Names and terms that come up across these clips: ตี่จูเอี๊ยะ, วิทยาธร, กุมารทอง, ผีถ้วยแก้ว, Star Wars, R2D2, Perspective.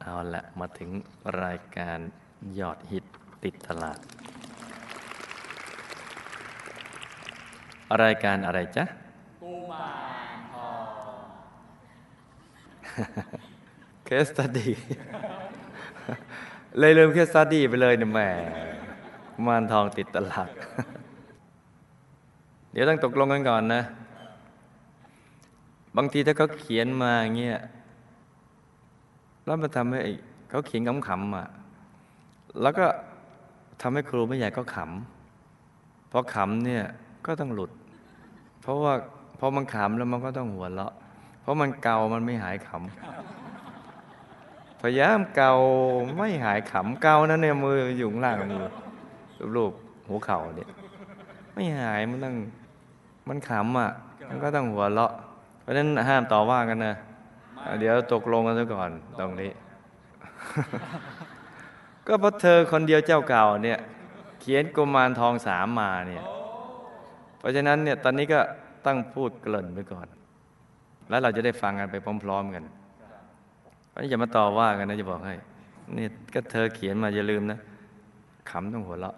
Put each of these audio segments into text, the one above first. เอาละมาถึงรายการยอดฮิตติดตลาดรายการอะไรจ๊ะกุมารทองเคสตัดดี้เลยลืมเคสตัดดี้ไปเลยเนี่ยแหมกุมารทองติดตลาดเดี๋ยวต้องตกลงกันก่อนนะบางทีถ้าเขาเขียนมาเงี้ยแล้วมาทำให้เขาเขียนขำๆอ่ะแล้วก็ทำให้ครูไม่ใหญ่ก็ขำพอขำเนี่ยก็ต้องหลุดเพราะว่าพอมันขำแล้วมันก็ต้องหัวเราะเพราะมันเกามันไม่หายขำพยายามเกาไม่หายขำเกานั่นเนี่ยมืออยู่ข้างล่างมือรูปหัวเข่าเนี่ยไม่หายมันต้องมันขำอ่ะมันก็ต้องหัวเราะเพราะฉะนั้นห้ามต่อว่ากันนะเดี๋ยวตกลงกันซะก่อนตรงนี้ก็เพราะเธอคนเดียวเจ้าเก่าเนี่ยเขียนกุมารทองสามมาเนี่ยเพราะฉะนั้นเนี่ยตอนนี้ก็ตั้งพูดเกริ่นไปก่อนแล้วเราจะได้ฟังกันไปพร้อมๆกันวันนี้จะมาต่อว่ากันนะจะบอกให้นี่ก็เธอเขียนมาอย่าลืมนะขำต้องหัวเราะ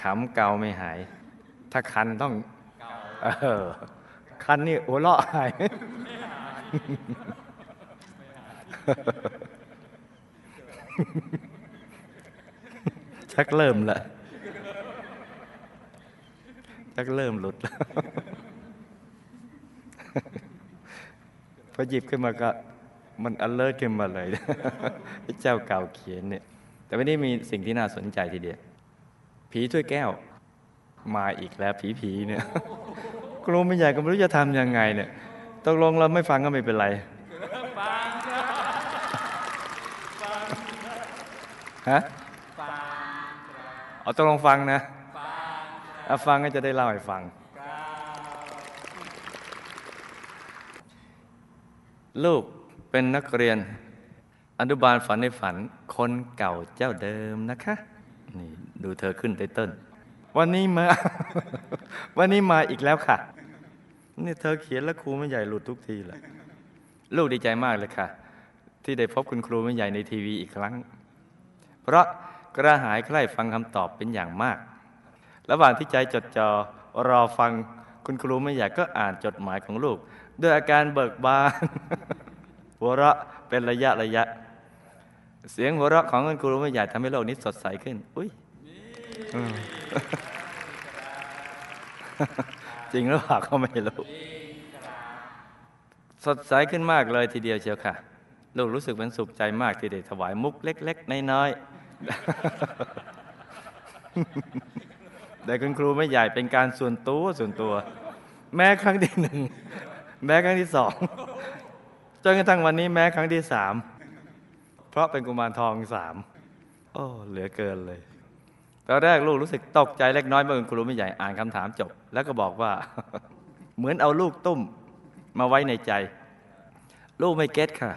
ขำเก่าไม่หายถ้าคันต้องคันนี่หัวเราะหายชักเริ่มละชักเริ่มหลุดแล้วพอหยิบขึ้นมาก็มันอัลเลอร์ขึ้นมาเลยเจ้าเก่าเขียนเนี่ยแต่วันนี้มีสิ่งที่น่าสนใจทีเดียวผีถ้วยแก้วมาอีกแล้วผีเนี่ยกลัวไม่ใหญ่ก็ไม่รู้จะทำยังไงเนี่ยตกลงเราไม่ฟังก็ไม่เป็นไรฮะเอาตกลงฟังนะเอาฟังก็จะได้เล่าให้ฟังลูกเป็นนักเรียนอนุบาลฝันในฝันคนเก่าเจ้าเดิมนะคะนี่ดูเธอขึ้นไตเติ้ลวันนี้มาอีกแล้วค่ะนี่เธอเขียนแล้วครูไม่ใหญ่หลุดทุกทีแหละลูกดีใจมากเลยค่ะที่ได้พบคุณครูไม่ใหญ่ในทีวีอีกครั้งเพราะกระหายใคร่ฟังคำตอบเป็นอย่างมากระหว่างที่ใจจดจ่อรอฟังคุณครูไม่ใหญ่ก็อ่านจดหมายของลูกด้วยอาการเบิกบานหัวเราะเป็นระยะเสียงหัวเราะของคุณครูไม่ใหญ่ทำให้โลกนี้สดใสขึ้นอุ้ยจริงหรือเปล่าก็ไม่รู้สดใสขึ้นมากเลยทีเดียวเชียวค่ะลูกรู้สึกเป็นสุขใจมากที่ได้ถวายมุกเล็กๆน้อยๆแต่คุณครูไม่ใหญ่เป็นการส่วนตัวแม้ครั้งที่หนึ่งแม้ครั้งที่สองจนกระทั่งวันนี้แม้ครั้งที่สามเพราะเป็นกุมารทองสามโอ้เหลือเกินเลยตอนแรกลูกรู้สึกตกใจเล็กน้อยเมื่อคุณครูไม่ใหญ่อ่านคำถามจบแล้วก็บอกว่าเหมือนเอาลูกตุ้มมาไว้ในใจลูกไม่เก็ตค่ะ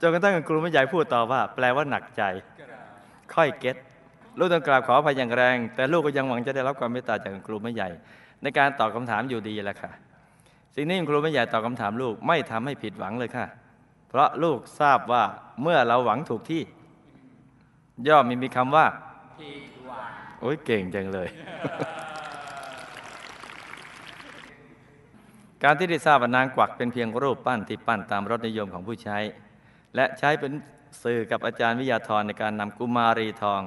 จนกระทั่งครูไม่ใหญ่พูดต่อว่าแปลว่าหนักใจค่อยเก็ตลูกต้องกราบขออภัยอย่างแรงแต่ลูกก็ยังหวังจะได้รับความเมตตาจากครูไม่ใหญ่ในการตอบคำถามอยู่ดีแหละค่ะสิ่งนี้ครูไม่ใหญ่ตอบคำถามลูกไม่ทำให้ผิดหวังเลยค่ะเพราะลูกทราบว่าเมื่อเราหวังถูกที่ย่อมมีคำว่าผิดหวังโอ้ยเก่งจังเลยการที่ได้ทราบว่านางกวักเป็นเพียงรูปปั้นที่ปั้นตามรสนิยมของผู้ใช้และใช้เป็นสื่อกับอาจารย์วิทยาธรในการนำกุมารีทอง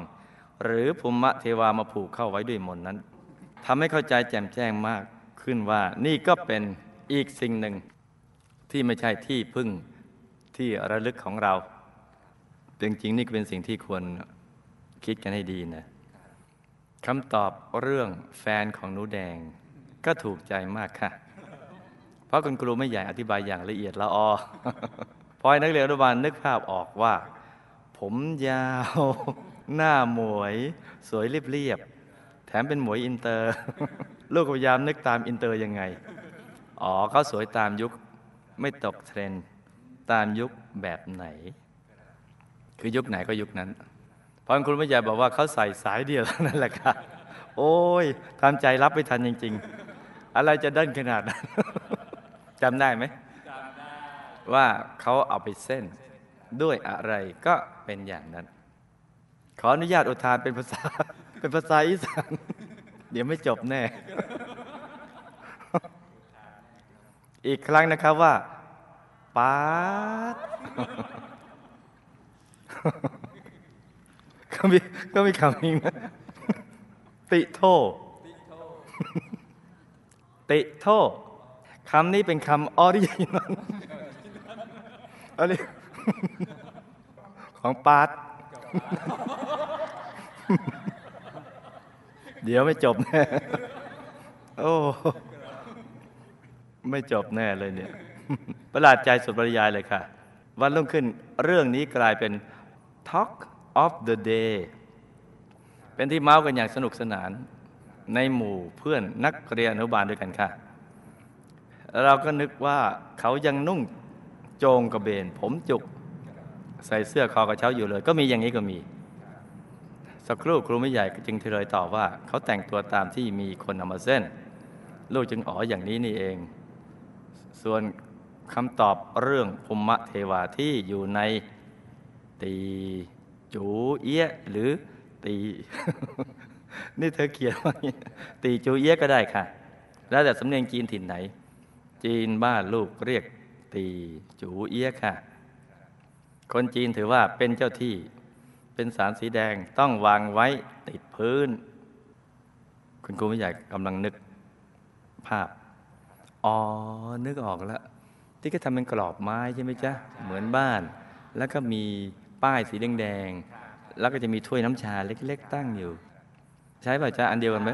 หรือภูมิเทวามาผูกเข้าไว้ด้วยมนต์นั้นทำให้เข้าใจแจ่มแจ้งมากขึ้นว่านี่ก็เป็นอีกสิ่งหนึ่งที่ไม่ใช่ที่พึ่งที่ระลึกของเราจริงๆนี่ก็เป็นสิ่งที่ควรคิดกันให้ดีนะคำตอบเรื่องแฟนของหนูแดงก็ถูกใจมากค่ะเพราะคุณครูไม่ใหญ่อธิบายอย่างละเอียดละออพอนักเรียนอนุบาลนึกภาพออกว่าผมยาวหน้าหมวยสวยเรียบๆแถมเป็นหมวยอินเตอร์ลูกพยายามนึกตามอินเตอร์ยังไงอ๋อเขาสวยตามยุคไม่ตกเทรนด์ตามยุคแบบไหนคือยุคไหนก็ยุคนั้นพอคุณครูไม่ใหญ่บอกว่าเขาใส่สายเดียวนั่นแหละค่ะโอ้ยทำใจรับไม่ทันจริงๆอะไรจะดั้นขนาดนั้น จำได้ไหมว่าเขาเอาไปเส้นด้วยอะไรก็เป็นอย่างนั้นขออนุญาตอุทานเป็นภาษาอีสานเดี๋ยวไม่จบแน่อีกครั้งนะครับว่าป๊าดก็มีคำนี้นะติโทติโทคำนี้เป็นคำออริจินอลอะไรของปาดเดี๋ยวไม่จบแน่โอ้ไม่จบแน่เลยเนี่ยประหลาดใจสุดบรรยายเลยค่ะวันรุ่งขึ้นเรื่องนี้กลายเป็น Talk of the Day เป็นที่เมาส์กันอย่างสนุกสนานในหมู่เพื่อนนักเรียนอนุบาลด้วยกันค่ะเราก็นึกว่าเขายังนุ่งโจงกระเบนผมจุกใส่เสื้อคอกระเช้าอยู่เลยก็มีอย่างนี้ก็มีสักครู่ครูไม่ใหญ่จึงเฉลยตอบว่าเขาแต่งตัวตามที่มีคนนำมาเส้นลูกจึงอ๋ออย่างนี้นี่เองส่วนคำตอบเรื่องภูมิเทวาที่อยู่ในตีจูเอี้ยหรือตีนี่เธอเขียนว่าตีจูเอี้ยก็ได้ค่ะแล้วแต่สำเนียงจีนถิ่นไหนจีนบ้านลูกเรียกตีจูเอี้ยค่ะคนจีนถือว่าเป็นเจ้าที่เป็นสารสีแดงต้องวางไว้ติดพื้นคุณครูไม่ใหญ่กำลังนึกภาพอ๋อนึกออกแล้วที่ก็ทำเป็นกรอบไม้ใช่ไหมจ๊ะเหมือนบ้านแล้วก็มีป้ายสีแดงๆแล้วก็จะมีถ้วยน้ำชาเล็กๆตั้งอยู่ใช่ป่ะจ๊ะอันเดียวกันไหม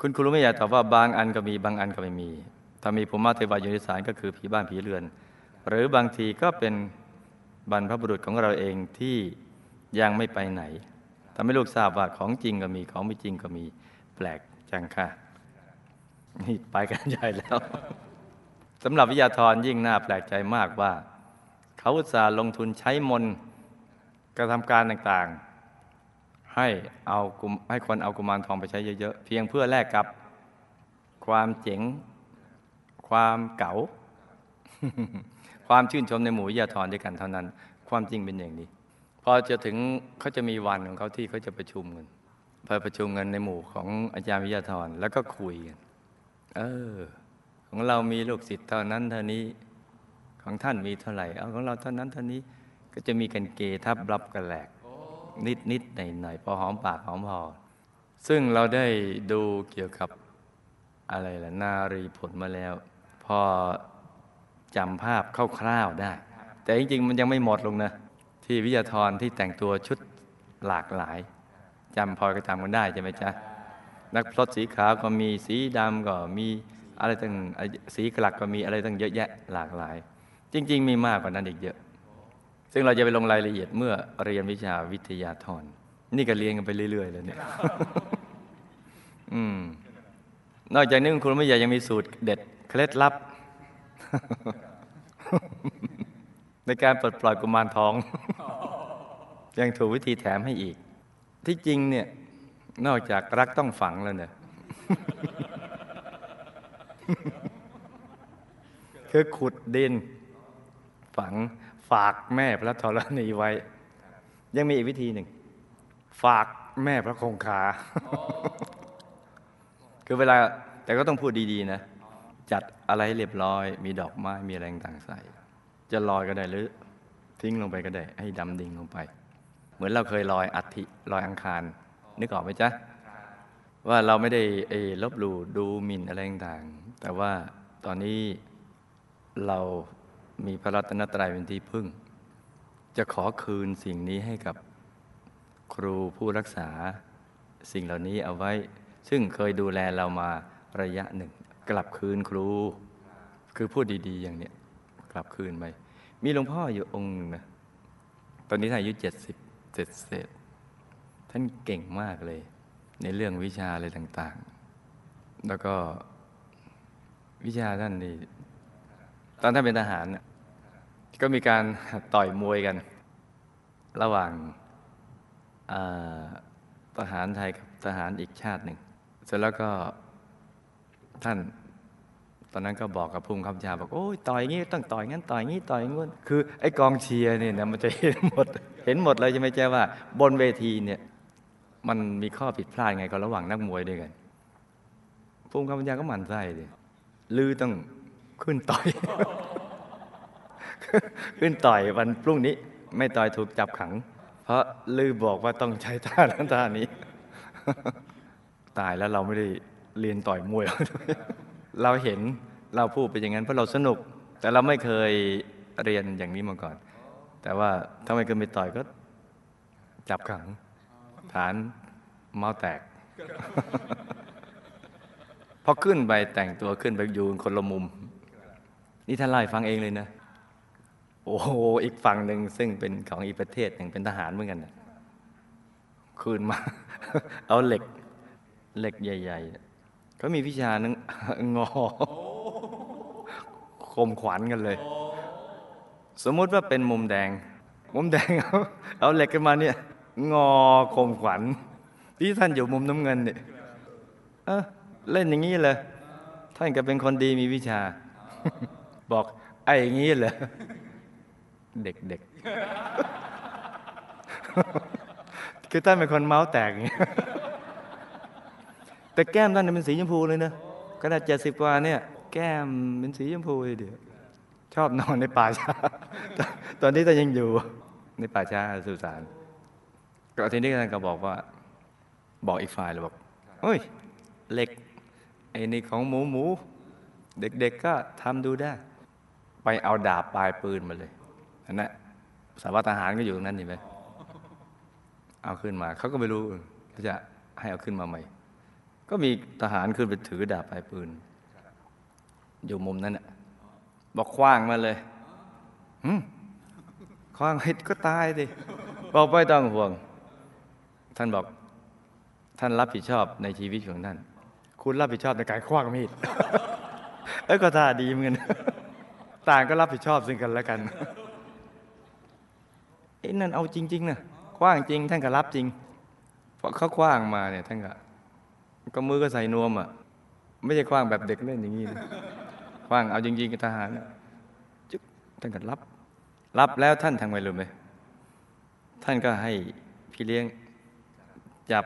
คุณครูไม่อยากตอบว่าบางอันก็มีบางอันก็ไม่มีถ้ามีภูมิเทวาอยู่ในศาลก็คือผีบ้านผีเรือนหรือบางทีก็เป็นบรรพบุรุษของเราเองที่ยังไม่ไปไหนทำให้ลูกทราบว่าของจริงก็มีของไม่จริงก็มีแปลกจังค่ะนี่ไปกันใหญ่แล้วสำหรับวิทยาธรยิ่งน่าแปลกใจมากว่าเขาอุตส่าห์ลงทุนใช้มนต์กระทำการต่างๆให้คนเอากุมารทองไปใช้เยอะๆเพียงเพื่อแลกกับความเจ๋งความเก๋า ความชื่นชมในหมู่วิทยาธรด้วยกันเท่านั้นความจริงเป็นอย่างนี้พอจะถึงเขาจะมีวันของเขาที่เขาจะประชุมกันพอประชุมกันในหมู่ของอาจารย์วิทยาธรแล้วก็คุยกันของเรามีลูกศิษย์เท่านั้นเท่านี้ของท่านมีเท่าไหร่เอาของเราเท่านั้นเท่านี้ก็จะมีกันเกทับรับกันแหลกนิดๆหน่อยๆพอหอมปากหอมคอซึ่งเราได้ดูเกี่ยวกับอะไรล่ะนารีผลมาแล้วพอจำภาพคร่าวๆได้แต่จริงๆมันยังไม่หมดลงนะที่วิทยาธรที่แต่งตัวชุดหลากหลายจำพอก็จำกันได้ใช่ไหมจ๊ะนักพลดสีขาวก็มีสีดำก็มีอะไรต่างสีกลักก็มีอะไรต่างเยอะแยะหลากหลายจริงๆมีมากกว่านั้นอีกเยอะซึ่งเราจะไปลงรายละเอียดเมื่อเรียนวิชาวิทยาธรนี่ก็เรียนกันไปเรื่อยๆเลยเนี่ย นอกจากนี้คุณไม่ใหญ่ยังมีสูตรเด็ดเคล็ดลับ ในการปลดปล่อยกุมารทอง ยังถูกวิธีแถมให้อีกที่จริงเนี่ยนอกจากรักต้องฝังแล้วเนี่ย คือขุดดินฝังฝากแม่พระธรณีไว้ยังมีอีกวิธีหนึ่งฝากแม่พระคงคา คือเวลาแต่ก็ต้องพูดดีๆนะจัดอะไรให้เรียบร้อยมีดอกไม้มีอะไรต่างๆใส่จะลอยก็ได้หรือทิ้งลงไปก็ได้ให้ดำดิ่งลงไปเหมือนเราเคยลอยอัฐิลอยอังคารนึกออกไหมจ๊ะว่าเราไม่ได้ลบหลู่ดูหมิ่นอะไรต่างๆแต่ว่าตอนนี้เรามีพระรัตนตรัยเป็นที่พึ่งจะขอคืนสิ่งนี้ให้กับครูผู้รักษาสิ่งเหล่านี้เอาไว้ซึ่งเคยดูแลเรามาระยะหนึ่งกลับคืนครูคือพูดดีๆอย่างเนี้ยกลับคืนไปมีหลวงพ่ออยู่องค์นึงนะตอนนี้ท่านอายุ70เศษท่านเก่งมากเลยในเรื่องวิชาอะไรต่างๆแล้วก็วิชาท่านนี่ตอนท่านเป็นทหารก็มีการต่อยมวยกันระหว่างทหารไทยกับทหารอีกชาติหนึ่งเสร็จแล้วก็ท่าน อนนั้นก็บอกกับผู้บังคับบัญชาบอกโอ้ยต่อยงี้ต้องต่อยงั้นต่อยงี้ต่อยงั้นคือไอ้กองเชียร์เนี่ยมันจะเห็นหมดเลยใช่ไหมแจ้ว่าบนเวทีเนี่ยมันมีข้อผิดพลาดไงก็ระหว่างนักมวยด้วยกันผู้บังคับบัญชาก็หมั่นไส้เลยลือต้องขึ้นต่อย ขึ้นต่อยวันพรุ่งนี้ไม่ต่อยถูกจับขังเพราะลือบอกว่าต้องใช้ท่านั้นท่านี้ ตายแล้วเราไม่ได้เรียนต่อยมวย เราเห็นเราพูดไปอย่างนั้นเพราะเราสนุกแต่เราไม่เคยเรียนอย่างนี้มาก่อนแต่ว่าถ้าไม่เคยไปต่อยก็จับขังฐานเมาแตก พอขึ้นไปแต่งตัวขึ้นไปยืนคนละมุมนี่ท่านไล่ฟังเองเลยนะโอ้โหอีกฝั่งหนึ่งซึ่งเป็นของอีกประเทศหนึ่งเป็นทหารเหมือนกันนะคืนมา เอาเหล็กใหญ่ๆเขามีวิชาหนึ่ง งอ คมขวัญกันเลย สมมติว่าเป็นมุมแดงเอาเหล็กกันมาเนี่ยงอคมขวัญที่ท่านอยู่มุมน้ำเงินเนี่ยเล่นอย่างนี้เลยท่านก็เป็นคนดีมีวิชา บอกไอ้อย่างนี้เลยเด็กๆคือท่านเป็นคนเมาส์แตกอย่างนี้แต่แก้มท่านเป็นสีชมพูเลยนะขนาด70กว่าเนี่ยแก้มเป็นสีชมพูเลยเดี๋ยวชอบนอนในป่าช้าตอนนี้ท่านยังอยู่ในป่าช้าสุสานก็ทีนี้ท่านก็บอกอีกฝ่ายเลยบอกเฮ้ยเหล็กไอ้นี่ของหมูเด็กๆก็ทำดูได้ไปเอาดาบปลายปืนมาเลยอันนั้นสารวัตรทหารก็อยู่ตรงนั้นใช่ไหมเอาขึ้นมาเขาก็ไม่รู้จะให้เอาขึ้นมาใหม่ก็มีทหารขึ้นไปถือดาบปลายปืนอยู่มุมนั้นน่ะบอกคว้างมาเลยคว้างเห็ดก็ตายสิบอกไม่ต้องห่วงท่านบอกท่านรับผิดชอบในชีวิตของท่านคุณรับผิดชอบในการคว้างมีด ก็ท่าดีเหมือนกันต่างก็รับผิดชอบซึ่งกันและกันไอ้นั่นเอาจริงๆนะคว้างจริงท่านก็รับจริงเพราะเขาคว้างมาเนี่ยท่านก็มือก็ใส่นวมอ่ะไม่ใช่คว้างแบบเด็กเล่นอย่างนี้นะคว้างเอาจริงๆกับทหารจึ๊กท่านก็รับแล้วท่านทำไงรู้ไหมท่านก็ให้พี่เลี้ยงจับ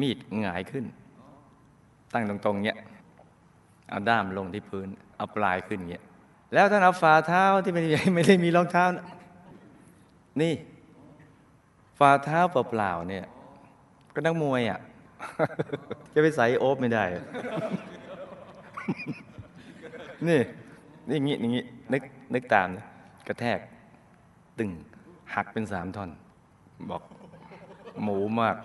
มีดหงายขึ้นตั้งตรงๆเงี้ยเอาด้ามลงที่พื้นเอาปลายขึ้นเงี้ยแล้วท่านเอาฝ่าเท้าที่ไม่ได้มีรองเท้านะนี่ฝ่าเท้าเปล่าๆเนี่ยก็นักมวยอ่ะจะไปใส่โอ๊บไม่ได้ นี่อย่างงี้นึกตามนะกระแทกตึงหักเป็น3 ท่อนบอกหมูมาก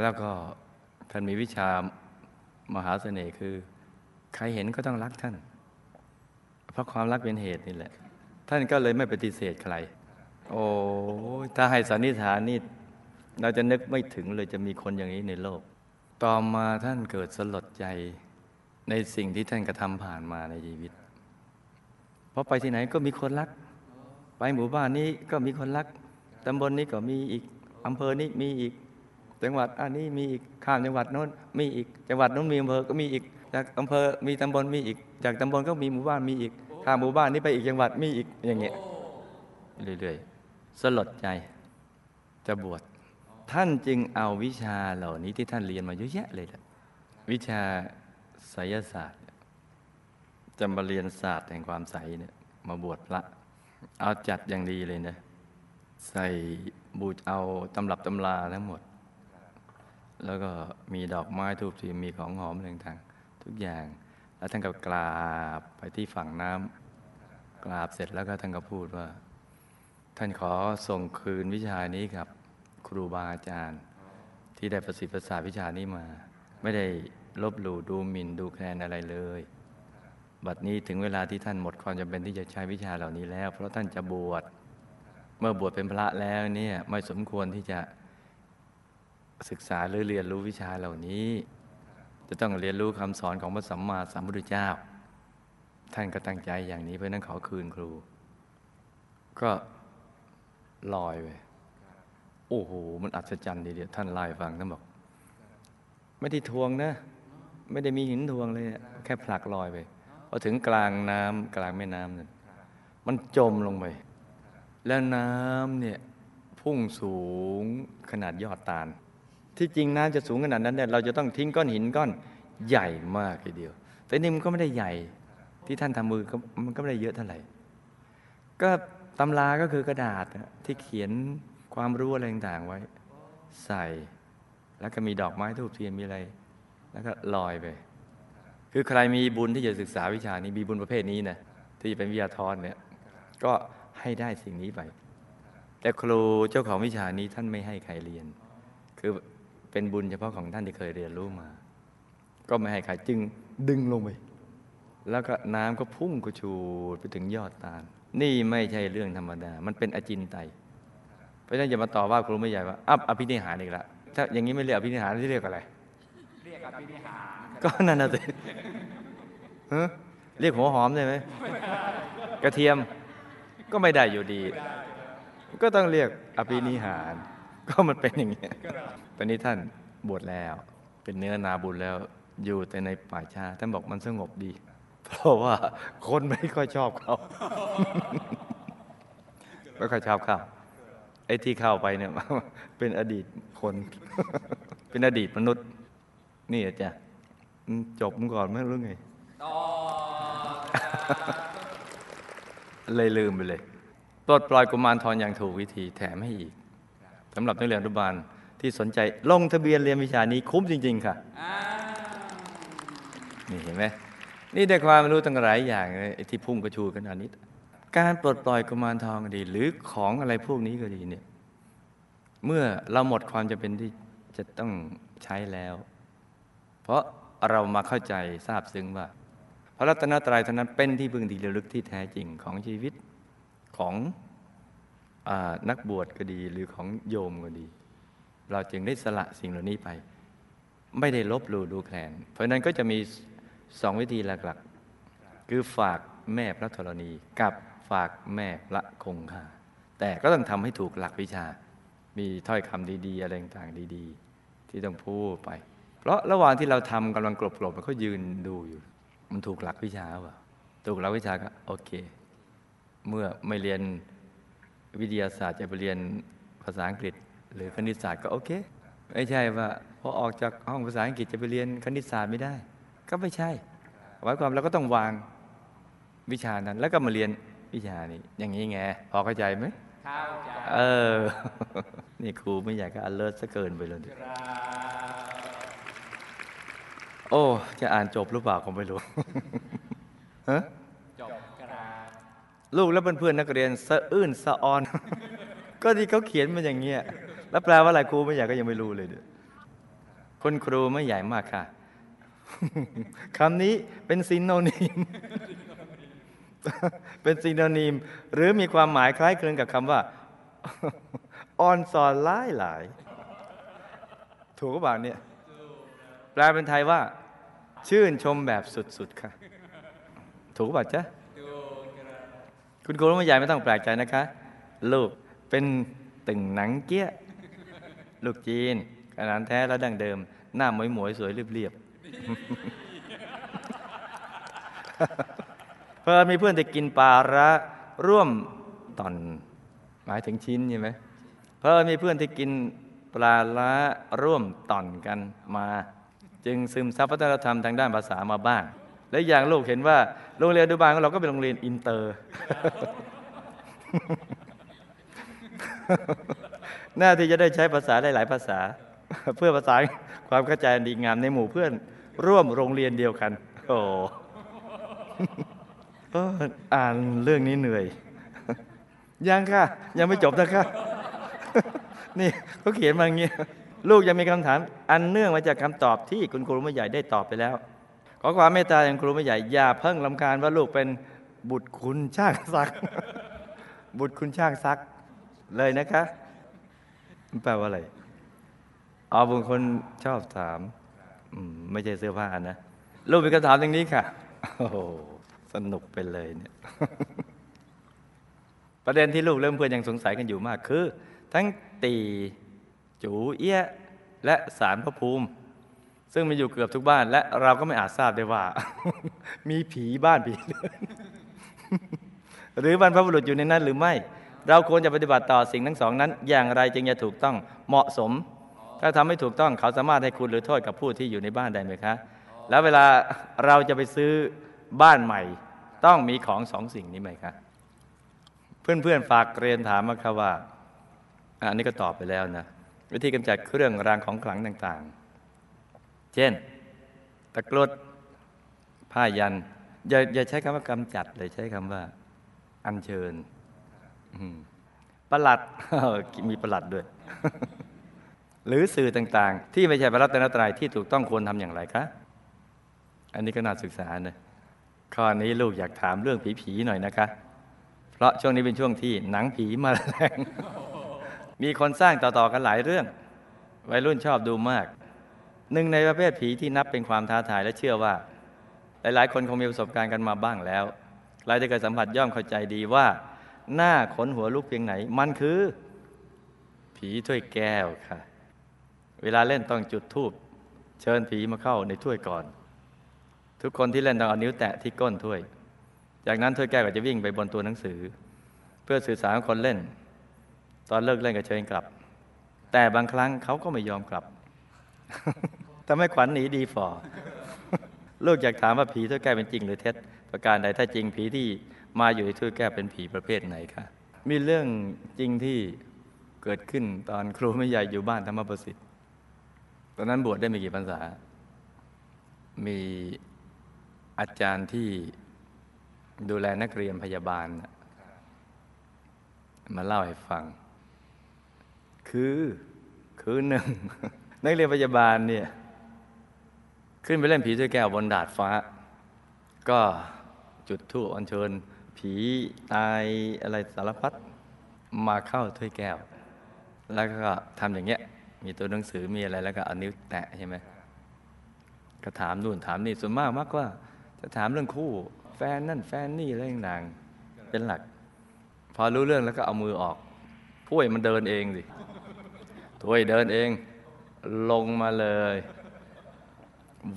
แล้วก็ท่านมีวิชามหาเสน่ห์คือใครเห็นก็ต้องรักท่านเพราะความรักเป็นเหตุนี่แหละท่านก็เลยไม่ปฏิเสธใครโอ้ถ้าให้สันนิษฐานนี่เราจะนึกไม่ถึงเลยจะมีคนอย่างนี้ในโลกต่อมาท่านเกิดสลดใจในสิ่งที่ท่านกระทำผ่านมาในชีวิตเพราะไปที่ไหนก็มีคนรักไปหมู่บ้านนี้ก็มีคนรักตำบลนี้ก็มีอีกอำเภอนี้มีอีกจังหวัดอันนี้มีอีกข้ามจังหวัดโน้นมีอีกจังหวัดโน้นมีอำเภอก็มีอีกจากอำเภอมีตำบลมีอีกจากตำบลก็มีหมู่บ้านมีอีกข้ามหมู่บ้านนี้ไปอีกจังหวัดมีอีกอย่างเงี้ยเรื่อยๆสลดใจจะบวชท่านจึงเอาวิชาเหล่านี้ที่ท่านเรียนมาเยอะแยะเลยนะวิชาไสยศาสตร์จะมาเรียนศาสตร์แห่งความใสเนี่ยมาบวชพระเอาจัดอย่างดีเลยนะใส่บูชาเอาตำรับตำราทั้งหมดแล้วก็มีดอกไม้ทูบเทียนมีของหอมอะไรต่างๆทุกอย่างแล้วท่านก็กราบไปที่ฝั่งน้ำกราบเสร็จแล้วก็ท่านก็พูดว่าท่านขอส่งคืนวิชานี้กับครูบาอาจารย์ที่ได้ประสิทธิ์ประสาทวิชานี้มาไม่ได้ลบหลู่ดูหมิ่นดูแคลนอะไรเลยบัดนี้ถึงเวลาที่ท่านหมดความจำเป็นที่จะใช้วิชาเหล่านี้แล้วเพราะท่านจะบวชเมื่อบวชเป็นพระแล้วเนี่ยไม่สมควรที่จะศึกษาหรือเรียนรู้วิชาเหล่านี้จะต้องเรียนรู้คำสอนของพระสัมมาสัมพุทธเจ้าท่านก็ตั้งใจอย่างนี้เพราะฉะนั้นขอคืนครูก็ลอยไปโอ้โหมันอัศจรรย์ดีเดียวท่านไล่ฟังท่านบอกไม่ได้ทวงนะ ไม่ได้มีหินทวงเลยแค่ผลักลอยไปพอถึงกลางน้ำกลางแม่น้ำเนี่ยมันจมลงไปแล้วน้ำเนี่ยพุ่งสูงขนาดยอดตาลที่จริงน้ำจะสูงขนาดนั้นเนี่ยเราจะต้องทิ้งก้อนหินก้อนใหญ่มากทีเดียวแต่นี่มันก็ไม่ได้ใหญ่ที่ท่านทำมือมันก็ไม่ได้เยอะเท่าไหร่ก็ตำราก็คือกระดาษที่เขียนความรู้อะไรต่างๆไว้ใส่แล้วก็มีดอกไม้ทูบเทียนมีอะไรแล้วก็ลอยไปคือใครมีบุญที่จะศึกษาวิชานี้มีบุญประเภทนี้นะที่จะเป็นวิทยาธรเนี่ยก็ให้ได้สิ่งนี้ไปแต่ครูเจ้าของวิชานี้ท่านไม่ให้ใครเรียนคือเป็นบุญเฉพาะของท่านที่เคยเรียนรู้มาก็ไม่ให้ใครจึงดึงลงไปแล้วก็น้ำก็พุ่งกระชูดไปถึงยอดตาลนี่ไม่ใช่เรื่องธรรมดามันเป็นอจินไตยเพราะฉะนั้นอย่ามาต่อว่าครูไม่ใหญ่ว่าอัพอภินิหารอีกละถ้าอย่างนี้ไม่เรียกอภินิหารที่เรียกอะไรเรียกอภินิหารก็นั่นน่ะสิเรียกหัวหอมได้ไหมกระเทียมก็ไม่ได้อยู่ดีก็ต้องเรียกอภินิหารก็มันเป็นอย่างนี้ตอนนี้ท่านบวชแล้วเป็นเนื้อนาบุญแล้วอยู่แต่ในป่าช้าท่านบอกมันสงบดีเพราะว่าคนไม่ค่อยชอบเขาไม่ค่อยชอบเขาไอ้ที่เข้าไปเนี่ยเป็นอดีตคนเป็นอดีตมนุษย์นี่อาจารย์จบมันก่อนไม่รู้ไงเลยลืมไปเลยปลดปล่อยกุมารทองอย่างถูกวิธีแถมให้อีกสำหรับนักเรียนอนุบาลที่สนใจลงทะเบียนเรียนวิชานี้คุ้มจริงๆค่ะนี่เห็นไหมนี่ได้ความรู้ตั้งหลายอย่างเลยที่พุ่งกระชูกันอันนี้การปลดปล่อยกุมารทองก็ดีหรือของอะไรพวกนี้ก็ดีเนี่ยเมื่อเราหมดความจำเป็นที่จะต้องใช้แล้วเพราะเรามาเข้าใจทราบซึ้งว่าพระรัตนตรัยเท่านั้นเป็นที่พึ่งที่ระลึกที่แท้จริงของชีวิตของนักบวชก็ดีหรือของโยมก็ดีเราจึงได้สละสิ่งเหล่านี้ไปไม่ได้ลบหลู่ดูแคลนเพราะนั้นก็จะมีสองวิธีหลักๆคือฝากแม่พระธรณีกับฝากแม่พระคงคาแต่ก็ต้องทำให้ถูกหลักวิชามีถ้อยคำดีๆอะไรต่างๆดีๆที่ต้องพูดไปเพราะระหว่างที่เราทำกำลังกลบๆมันก็ยืนดูอยู่มันถูกหลักวิชาเปล่าถูกหลักวิชาก็โอเคเมื่อไม่เรียนวิทยาศาสตร์จะไปเรียนภาษาอังกฤษหรือคณิตศาสตร์ก็โอเคไม่ใช่ว่าพอออกจากห้องภาษาอังกฤษจะไปเรียนคณิตศาสตร์ไม่ได้ก็ไม่ใช่หมายความเราก็ต้องวางวิชานั้นแล้วก็มาเรียนวิชานี้อย่างนี้ไงพอเข้าใจไหมเข้าใจนี่ครูไม่อยากก็ alert ซะเกินไปเลยโอ้จะอ่านจบหรือเปล่าผมไม่รู้ฮะจบลูกและเพื่อนๆนักเรียนสะอื้นสะออนก็ที่เขาเขียนมาอย่างเงี้ยแล้วแปลว่าอะไรครูไม่ใหญ่ก็ยังไม่รู้เลยเด้อคนครูไม่ใหญ่มากค่ะคำนี้เป็นซินโนนิมเป็นซินโนนิมหรือมีความหมายคล้ายคลึงกับคำว่าออนซอนหลายๆถูกหรือเปล่าเนี่ยแปลเป็นไทยว่าชื่นชมแบบสุดๆค่ะถูกหรือเปล่าจ๊ะคุณครูไม่ใหญ่ไม่ต้องแปลกใจนะคะลูกเป็นตึงหนังเกี้ยลูกจีนขนาดแท้และดั้งเดิมหน้าหมวยๆสวยเรียบเพื่อนมีเพื่อนจะกินปลาระร่วมตอนหมายถึงชิ้นใช่ไหมเพื่อนมีเพื่อนที่กินปลาละร่วมตอนกันมาจึงซึมซับวัฒนธรรมทางด้านภาษามาบ้างและอย่างลูกเห็นว่าโรงเรียนอนุบาลของเราก็เป็นโรงเรียนอินเตอร์น่าที่จะได้ใช้ภาษาหลายๆภาษาเพื่อประสานความเข้าใจดีงามในหมู่เพื่อนร่วมโรงเรียนเดียวกันโอ้อ่านเรื่องนี้เหนื่อยยังค่ะยังไม่จบนะคะนี่เขาเขียนมาอย่างนี้ลูกยังมีคำถามอันเนื่องมาจากคำตอบที่คุณครูไม่ใหญ่ได้ตอบไปแล้วขอความเมตตาอย่างครูไม่ใหญ่อย่าเพิ่งรำคาญว่าลูกเป็นบุตรคุณช่างซักบุตรคุณช่างซักเลยนะคะแปลว่าอะไรอ๋อบางคนชอบถามไม่ใช่เสื้อผ้านะลูกมีคำถามอย่างนี้ค่ะโอ้สนุกไปเลยเนี่ยประเด็นที่ลูกเริ่มเพื่อนยังสงสัยกันอยู่มากคือทั้งตีจูเอี้ยและศาลพระภูมิ ซึ่งมีอยู่เกือบทุกบ้านและเราก็ไม่อาจทราบได้ว่า มีผีบ้านผี หรือบรรพบุรุษอยู่ในนั้นหรือไม่เราควรจะปฏิบัติต่อสิ่งทั้งสองนั้นอย่างไรจึงจะถูกต้องเหมาะสมถ้าทำไม่ถูกต้องเขาสามารถให้คุณหรือโทษกับผู้ที่อยู่ในบ้านได้ไหมคะแล้วเวลาเราจะไปซื้อบ้านใหม่ต้องมีของสองสิ่งนี้ไหมคะเพื่อนๆฝากเรียนถามมาครับว่าอันนี้ก็ตอบไปแล้วนะวิธีกำจัดเครื่องรางของขลังต่างๆเช่นตะกรุดผ้ายันอย่าใช้คำว่ากำจัดเลยใช้คำว่าอัญเชิญประหลัด มีประหลัดด้วย หรือสื่อต่างๆที่ไม่ใช่พระรัตนตรัยที่ถูกต้องควรทำอย่างไรคะอันนี้ก็น่าศึกษานะข้อนี้ลูกอยากถามเรื่องผีๆหน่อยนะคะเพราะช่วงนี้เป็นช่วงที่หนังผีมาแรงมีคนสร้างต่อๆกันหลายเรื่องวัยรุ่นชอบดูมากหนึ่งในประเภทผีที่นับเป็นความท้าทายและเชื่อว่าหลายๆคนคงมีประสบการณ์กันมาบ้างแล้วใครที่เคยสัมผัสย่อมเข้าใจดีว่าหน้าขนหัวลุกเพียงไหนมันคือผีถ้วยแก้วค่ะเวลาเล่นต้องจุดธูปเชิญผีมาเข้าในถ้วยก่อนทุกคนที่เล่นต้องเอานิ้วแตะที่ก้นถ้วยจากนั้นถ้วยแก้วก็จะวิ่งไปบนตัวหนังสือเพื่อสื่อสารกับคนเล่นตอนเลิกเล่นก็เชิญกลับแต่บางครั้งเขาก็ไม่ยอมกลับ ทำให้ขวัญหนีดีฝ่อ ลูกอยากถามว่าผีถ้วยแก้วเป็นจริงหรือเท็จประการใดถ้าจริงผีที่มาอยู่ในถ้วยแก้วเป็นผีประเภทไหนคะมีเรื่องจริงที่เกิดขึ้นตอนครูแม่ใหญ่อยู่บ้านธรรมประสิทธิ์ตอนนั้นบวชได้ไม่กี่พรรษามีอาจารย์ที่ดูแลนักเรียนพยาบาลมาเล่าให้ฟังคือหนึ่ง นักเรียนพยาบาลเนี่ยขึ้นไปเล่นผีถ้วยแก้วบนดาดฟ้าก็จุดธูปอัญเชิญผีตายอะไรสารพัดมาเข้าถ้วยแก้วแล้วก็ทำอย่างเงี้ยมีตัวหนังสือมีอะไรแล้วก็เอานิ้วแตะใช่ไหมก็ถามนู่นถามนี่ส่วนมากว่าจะถามเรื่องคู่แฟนนั่นแฟนนี่อะไรต่างๆเป็นหลักพอรู้เรื่องแล้วก็เอามือออกถ้วยมันเดินเองสิถ้วยเดินเองลงมาเลย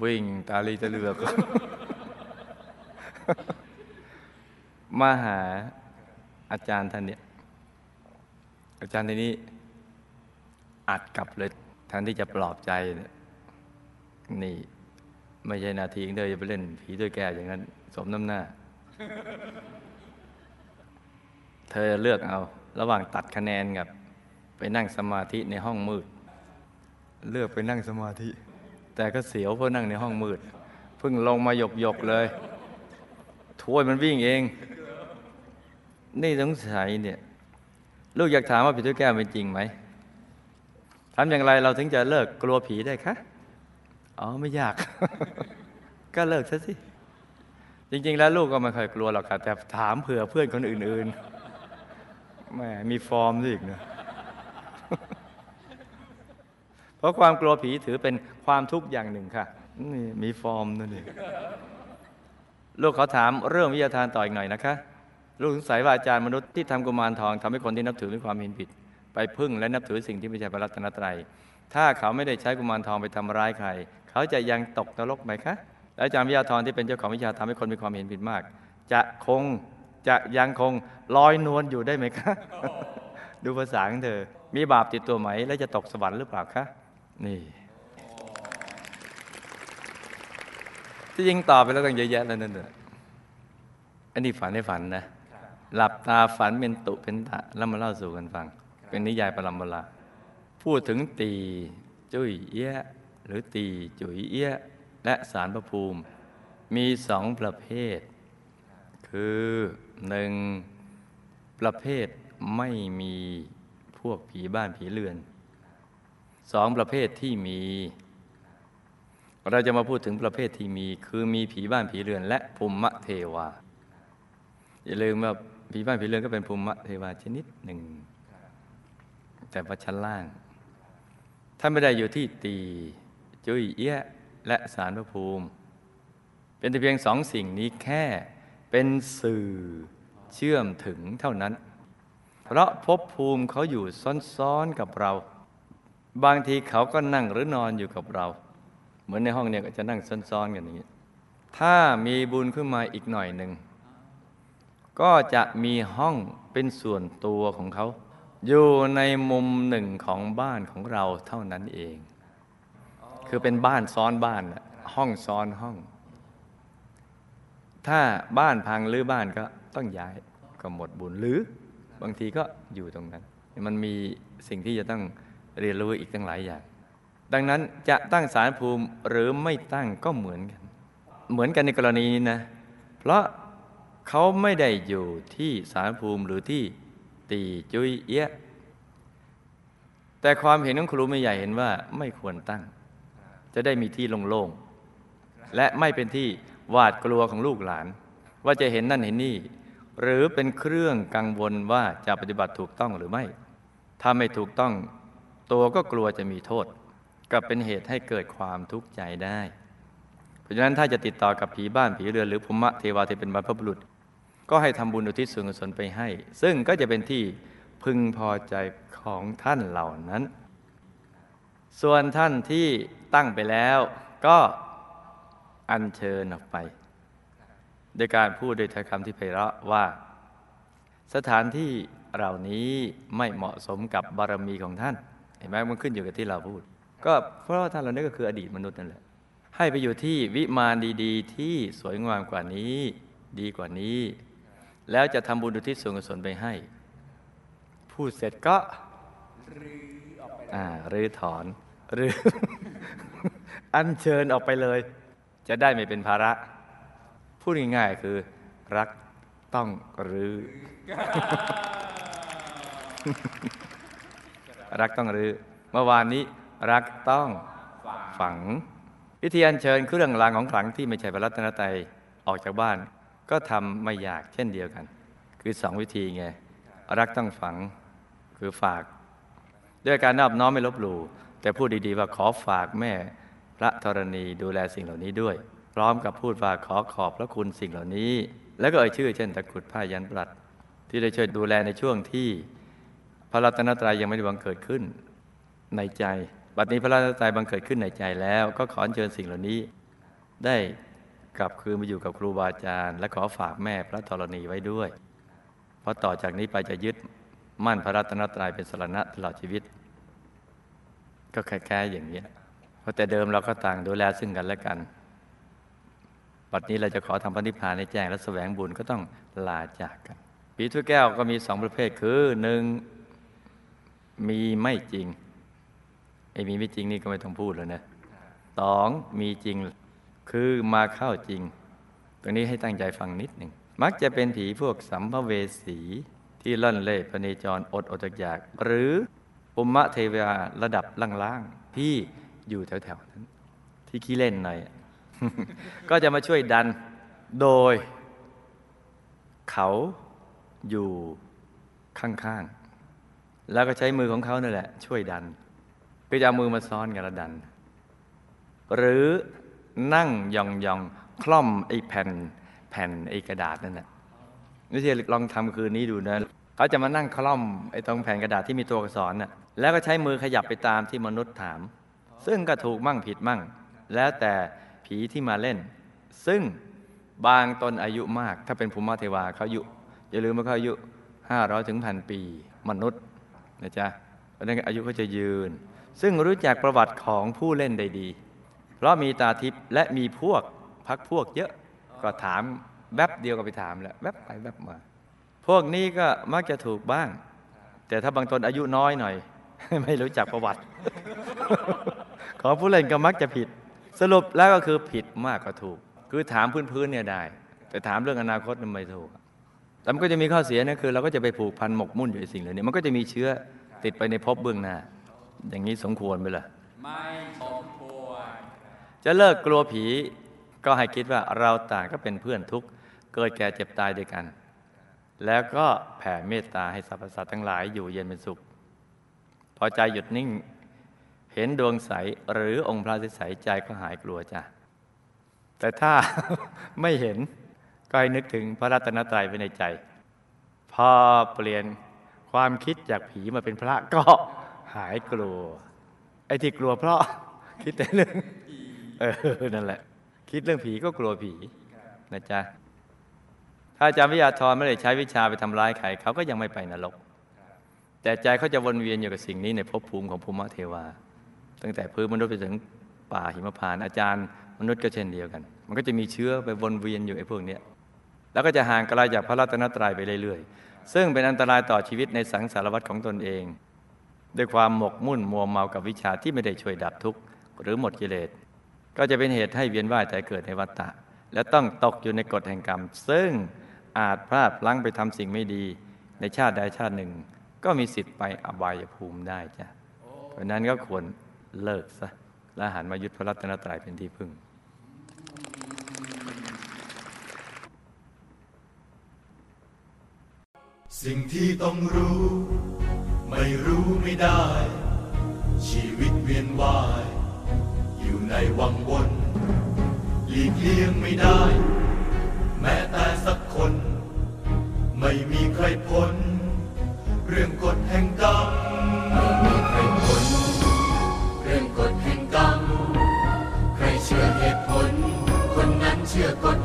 วิ่งตาลีตะเลือก มาหาอาจารย์ท่านเนี่ยอาจารย์ท่านนี้อัดกลับเลยแทนที่จะปลอบใจนี่ไม่ใช่นาทีของเธอจะไปเล่นผีถ้วยแก้วอย่างนั้นสมน้ำหน้า เธอเลือกเอาระหว่างตัดคะแนนกับไปนั่งสมาธิในห้องมืดเลือกไปนั่งสมาธิแต่ก็เสียวเพราะนั่งในห้องมืดเพิ่งลงมาหยกๆเลยถ้วยมันวิ่งเองนี่สงสัยเนี่ยลูกอยากถามว่าผีถ้วยแก้วเป็นจริงไหมทำอย่างไรเราถึงจะเลิกกลัวผีได้คะอ๋อไม่ยาก ก็เลิกซะสิจริงๆแล้วลูกก็ไม่เคยกลัวหรอกค่ะแต่ถามเผื่อเพื่อนคนอื่นๆแหมมีฟอร์มด้วยอีกนะ เพราะความกลัวผีถือเป็นความทุกข์อย่างหนึ่งค่ะนี่มีฟอร์มนั่นเอง ลูกขอถามเรื่องวิทยาทานต่ออีกหน่อยนะคะลูกสงสัยว่าอาจารย์มนุษย์ที่ทำกุมารทองทำให้คนที่นับถือมีความเห็นผิดไปพึ่งและนับถือสิ่งที่ไม่ใช่พระรัตนตรัยถ้าเขาไม่ได้ใช้กุมารทองไปทำร้ายใครเขาจะยังตกนรกไหมคะและอาจารย์วิทยาทรที่เป็นเจ้าของวิชาทำให้คนมีความเห็นผิดมากจะยังคงลอยนวลอยู่ได้ไหมคะ ดูภาษาของเธอมีบาปติดตัวไหมและจะตกสวรรค์หรือเปล่าคะนี่ ที่ยิงตอบไปแล้วตั้งเยอะแยะแล้วนั่นแหละอันนี้ฝันได้ฝันนะ หลับตาฝันเป็นตุเป็นตะแล้วมาเล่าสู่กันฟัง เป็นนิยายปรัมปราพูดถึงตีจุ๋ยเอี้ยหรือตีจุ๋ยเอี้ยและศาลพระภูมิมีสองประเภทคือหนึ่งประเภทไม่มีพวกผีบ้านผีเรือนสองประเภทที่มีเราจะมาพูดถึงประเภทที่มีคือมีผีบ้านผีเรือนและภูมิเทวาอย่าลืมว่าผีบ้านผีเรือนก็เป็นภูมิเทวาชนิดหนึ่งแต่ว่าชั้นล่างท่านไม่ได้อยู่ที่ตีจุ้ยเอี้ยและศาลพระภูมิเป็นแต่เพียงสองสิ่งนี้แค่เป็นสื่อเชื่อมถึงเท่านั้นเพราะภพภูมิเขาอยู่ซ้อนๆกับเราบางทีเขาก็นั่งหรือนอนอยู่กับเรา เหมือนในห้องเนี่ยก็จะนั่งซ้อนๆกันอย่างนี้ถ้ามีบุญขึ้นมาอีกหน่อยหนึ่งก็จะมีห้องเป็นส่วนตัวของเขาอยู่ในมุมหนึ่งของบ้านของเราเท่านั้นเองคือเป็นบ้านซ้อนบ้านห้องซ้อนห้องถ้าบ้านพังหรือบ้านก็ต้องย้ายก็หมดบุญหรือบางทีก็อยู่ตรงนั้นมันมีสิ่งที่จะต้องเรียนรู้อีกตั้งหลายอย่างดังนั้นจะตั้งศาลภูมิหรือไม่ตั้งก็เหมือนกันในกรณีนี้นะเพราะเขาไม่ได้อยู่ที่ศาลภูมิหรือที่ตีจุยเอี้ยแต่ความเห็นของครูไม่ใหญ่เห็นว่าไม่ควรตั้งจะได้มีที่โล่งๆและไม่เป็นที่หวาดกลัวของลูกหลานว่าจะเห็นนั่นเห็นนี่หรือเป็นเครื่องกังวลว่าจะปฏิบัติถูกต้องหรือไม่ถ้าไม่ถูกต้องตัวก็กลัวจะมีโทษก็เป็นเหตุให้เกิดความทุกข์ใจได้เพราะฉะนั้นถ้าจะติดต่อกับผีบ้านผีเรือนหรือภูมิเทวาที่เป็นบรรพบุรุษก็ให้ทำบุญอุทิศส่วนกุศลไปให้ซึ่งก็จะเป็นที่พึงพอใจของท่านเหล่านั้นส่วนท่านที่ตั้งไปแล้วก็อัญเชิญออกไปโดยการพูดโดยถ้อยคำที่ไพเราะว่าสถานที่เหล่านี้ไม่เหมาะสมกับบารมีของท่านเห็นไหมมันขึ้นอยู่กับที่เราพูดก็เพราะว่าท่านเหล่านี้ก็คืออดีตมนุษย์นั่นแหละให้ไปอยู่ที่วิมานดีๆที่สวยงามกว่านี้ดีกว่านี้แล้วจะทำบุญอุทิศส่วนกุศลไปให้พูดเสร็จก็รื้อออกไปรื้อถอนรื้อ อัญเชิญออกไปเลยจะได้ไม่เป็นภาระพูดง่ายๆคือรักต้องรื้อ รักต้องรื้อเมื่อวานนี้รักต้องฝังวิธีอัญเชิญเครื่องรางของขลังที่ไม่ใช่พระรัตนตรัยออกจากบ้านก็ทำไม่ยากเช่นเดียวกันคือสองวิธีไงรักต้องฝังคือฝากด้วยการนอบน้อมไม่ลบหลู่แต่พูดดีๆว่าขอฝากแม่พระธรณีดูแลสิ่งเหล่านี้ด้วยพร้อมกับพูดว่าขอขอบพระคุณสิ่งเหล่านี้แล้วก็เอ่ยชื่อเช่นตะกรุดผ้ายันปลัดที่ได้ช่วยดูแลในช่วงที่พระรัตนตรัยยังไม่ได้บังเกิดขึ้นในใจบัดนี้พระรัตนตรัยบังเกิดขึ้นในใจแล้วก็ขอเชิญสิ่งเหล่านี้ได้กลับคืนมาอยู่กับครูบาอาจารย์และขอฝากแม่พระธรณีไว้ด้วยเพราะต่อจากนี้ไปจะยึดมั่นพระรัตนตรัยเป็นสรณะตลอดชีวิตก็คล้ายๆอย่างนี้เพราะแต่เดิมเราก็ต่างดูแลซึ่งกันและกันบัดนี้เราจะขอทำพระนิพพานให้แจ้งและแสวงบุญก็ต้องลาจากกันผีถ้วยแก้วก็มี2ประเภทคือ1มีไม่จริงไอ้มีไม่จริงนี่ก็ไม่ต้องพูดแล้วนะ2มีจริงคือมาเข้าจริงตรงนี้ให้ตั้งใจฟังนิดหนึ่งมักจะเป็นผีพวกสัมภเวสีที่ล่อนเล่พเนจรอดอยากหรือภูมิเทวาระดับล่างๆที่อยู่แถวๆนั้นที่ขี้เล่นหน่อย ก็จะมาช่วยดันโดยเขาอยู่ข้างๆแล้วก็ใช้มือของเขานั่นแหละช่วยดันก็จะเอามือมาซ้อนกันแล้วดันหรือนั่งยองๆคล่อมไอ้แผ่นไอ้กระดาษนั่นน่ะนี่ที่ลองทำคืนนี้ดูนะเขาจะมานั่งคล่อมไอ้ตรงแผ่นกระดาษที่มีตัวอักษรน่ะแล้วก็ใช้มือขยับไปตามที่มนุษย์ถามซึ่งก็ถูกมั่งผิดมั่งแล้วแต่ผีที่มาเล่นซึ่งบางตนอายุมากถ้าเป็นภูมิเทวาเขาอายุอย่าลืมว่าเขาอายุ 500-1,000 ปีมนุษย์นะจ๊ะเพราะนั้นอายุเขาจะยืนซึ่งรู้จักประวัติของผู้เล่นได้ดีเพราะมีตาทิพย์และมีพวกพักพวกเยอะก็ถามแวบเดียวก็ไปถามแล้วแวบไปแวบมาพวกนี้ก็มักจะถูกบ้างแต่ถ้าบางตนอายุน้อยหน่อยไม่รู้จักประวัติ ของผู้เล่นก็มักจะผิดสรุปแล้วก็คือผิดมากกว่าถูกคือถามพื้นๆเนี่ยได้แต่ถามเรื่องอนาคตมันไม่ถูกแต่มันก็จะมีข้อเสียนะคือเราก็จะไปผูกพันหมกมุ่นอยู่ในสิ่งเหล่านี้มันก็จะมีเชื้อติดไปในภพเบื้องหน้าอย่างนี้สมควรไหมล่ะไม่สมควรจะเลิกกลัวผีก็ให้คิดว่าเราต่างก็เป็นเพื่อนทุกข์เกิดแก่เจ็บตายด้วยกันแล้วก็แผ่เมตตาให้สรรพสัตว์ทั้งหลายอยู่เย็นเป็นสุขพอใจหยุดนิ่งเห็นดวงใสหรือองค์พระใสใจก็หายกลัวจ้ะแต่ถ้า ไม่เห็นก็ให้นึกถึงพระรัตนตรัยไว้ในใจพอเปลี่ยนความคิดจากผีมาเป็นพระก็หายกลัวไอ้ที่กลัวเพราะคิดแต่เรื่อง นั่นแหละคิดเรื่องผีก็กลัวผีนะจ๊ะถ้าอาจารย์วิทยาธรไม่ได้ใช้วิชาไปทำร้ายใครเขาก็ยังไม่ไปนรกแต่ใจเขาจะวนเวียนอยู่กับสิ่งนี้ในภพภูมิของภูมิเทวาตั้งแต่พื้นมนุษย์ไปถึงป่าหิมพานต์อาจารย์มนุษย์ก็เช่นเดียวกันมันก็จะมีเชื้อไปวนเวียนอยู่ไอ้พวกนี้แล้วก็จะห่างไกลจากพระรัตนตรัยไปเรื่อยๆซึ่งเป็นอันตรายต่อชีวิตในสังสารวัฏของตนเองด้วยความหมกมุ่นมัวเมากับวิชาที่ไม่ได้ช่วยดับทุกข์หรือหมดกิเลสก็จะเป็นเหตุให้เวียนว่ายตายเกิดในวัฏฏะและต้องตกอยู่ในกฎแห่งกรรมซึ่งอาจพลาดพลั้งไปทำสิ่งไม่ดีในชาติใดชาติหนึ่งก็มีสิทธิ์ไปอบายภูมิได้จ้ะเพราะนั้นก็ควรเลิกซะและหันมายึดพระรัตนตรัยเป็นที่พึ่งสิ่งที่ต้องรู้ไม่รู้ไม่ได้ชีวิตเวียนว่ายอยู่ในวังวนหลีกเลี่ยงไม่ได้แม้แต่สักคนไม่มีใครพ้นเรื่องกฎแห่งกรรมไม่มีใครพ้นเรื่องกฎแห่งกรรมใครเชื่อเหตุผลคนนั้นเชื่อกฎ